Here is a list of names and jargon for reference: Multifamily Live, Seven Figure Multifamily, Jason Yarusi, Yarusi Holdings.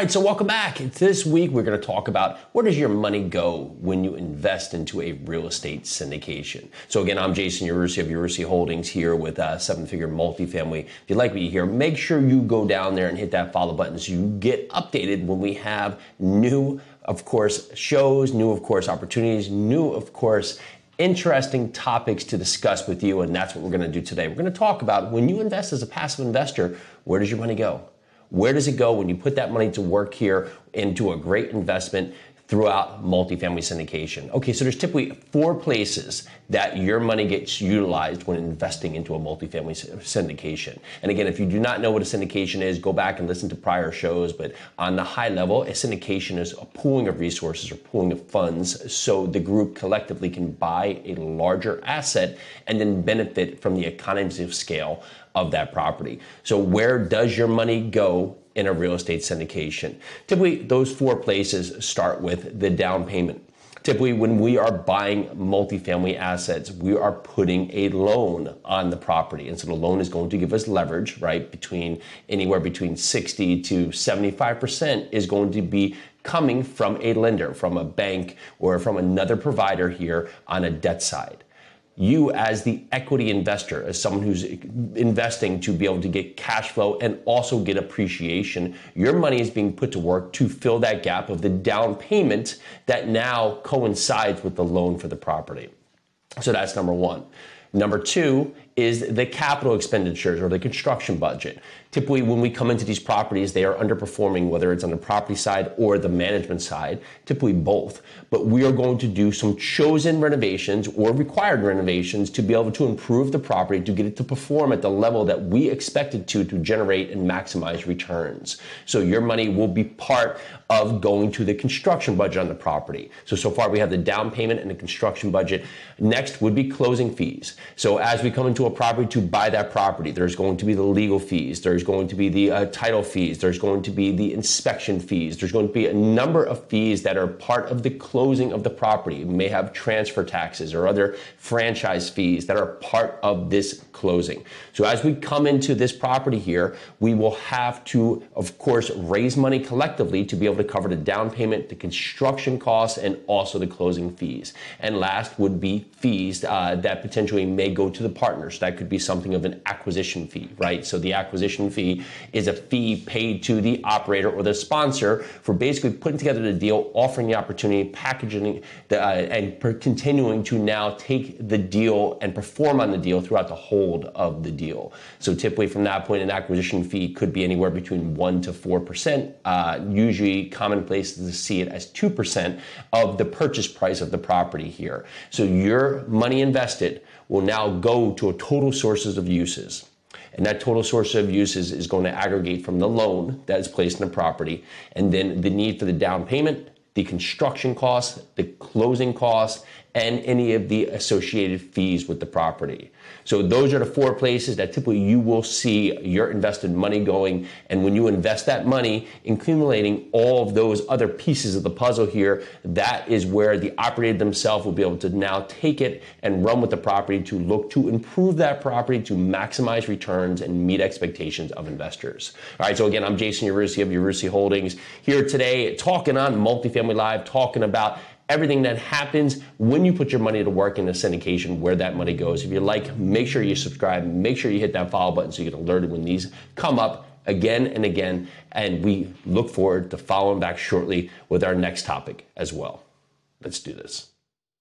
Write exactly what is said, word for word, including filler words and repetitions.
right, so welcome back. This week, we're going to talk about where does your money go when you invest into a real estate syndication. So again, I'm Jason Yarusi of Yarusi Holdings here with uh, Seven Figure Multifamily. If you'd like me here, make sure you go down there and hit that follow button so you get updated when we have new, of course, shows, new, of course, opportunities, new, of course, interesting topics to discuss with you, and that's what we're going to do today. We're going to talk about when you invest as a passive investor, where does your money go? Where does it go when you put that money to work here into a great investment throughout multifamily syndication? Okay, so there's typically four places that your money gets utilized when investing into a multifamily syndication. And again, if you do not know what a syndication is, go back and listen to prior shows, but on the high level, a syndication is a pooling of resources or pooling of funds so the group collectively can buy a larger asset and then benefit from the economies of scale of that property. So where does your money go in a real estate syndication? Typically, those four places start with the down payment. Typically, when we are buying multifamily assets, we are putting a loan on the property. And so the loan is going to give us leverage, right? Between anywhere between sixty to seventy-five percent is going to be coming from a lender, from a bank, or from another provider here on a debt side. You as the equity investor, as someone who's investing to be able to get cash flow and also get appreciation, your money is being put to work to fill that gap of the down payment that now coincides with the loan for the property. So that's number one. Number two is the capital expenditures or the construction budget. Typically, when we come into these properties, they are underperforming, whether it's on the property side or the management side, typically both. But we are going to do some chosen renovations or required renovations to be able to improve the property, to get it to perform at the level that we expect it to, to generate and maximize returns. So your money will be part of going to the construction budget on the property. So, so far we have the down payment and the construction budget. Next would be closing fees. So as we come into a property to buy that property, there's going to be the legal fees, there's going to be the uh, title fees, there's going to be the inspection fees, there's going to be a number of fees that are part of the closing of the property. You may have transfer taxes or other franchise fees that are part of this closing. So as we come into this property here, we will have to, of course, raise money collectively to be able to cover the down payment, the construction costs, and also the closing fees. And last would be fees uh, that potentially may go to the partners. That could be something of an acquisition fee, right? So the acquisition fee is a fee paid to the operator or the sponsor for basically putting together the deal, offering the opportunity, packaging, the, uh, and per- continuing to now take the deal and perform on the deal throughout the hold of the deal. So typically from that point, an acquisition fee could be anywhere between one percent to four percent. Uh, usually commonplace to see it as two percent of the purchase price of the property here. So your money invested will now go to a total sources of uses. And that total source of uses is going to aggregate from the loan that is placed in the property, and then the need for the down payment, the construction costs, the closing costs, and any of the associated fees with the property. So those are the four places that typically you will see your invested money going. And when you invest that money, accumulating all of those other pieces of the puzzle here, that is where the operator themselves will be able to now take it and run with the property to look to improve that property, to maximize returns and meet expectations of investors. All right, so again, I'm Jason Yarusi of Yarusi Holdings here today talking on Multifamily Live, talking about everything that happens when you put your money to work in a syndication, where that money goes. If you like, make sure you subscribe, make sure you hit that follow button so you get alerted when these come up again and again. And we look forward to following back shortly with our next topic as well. Let's do this.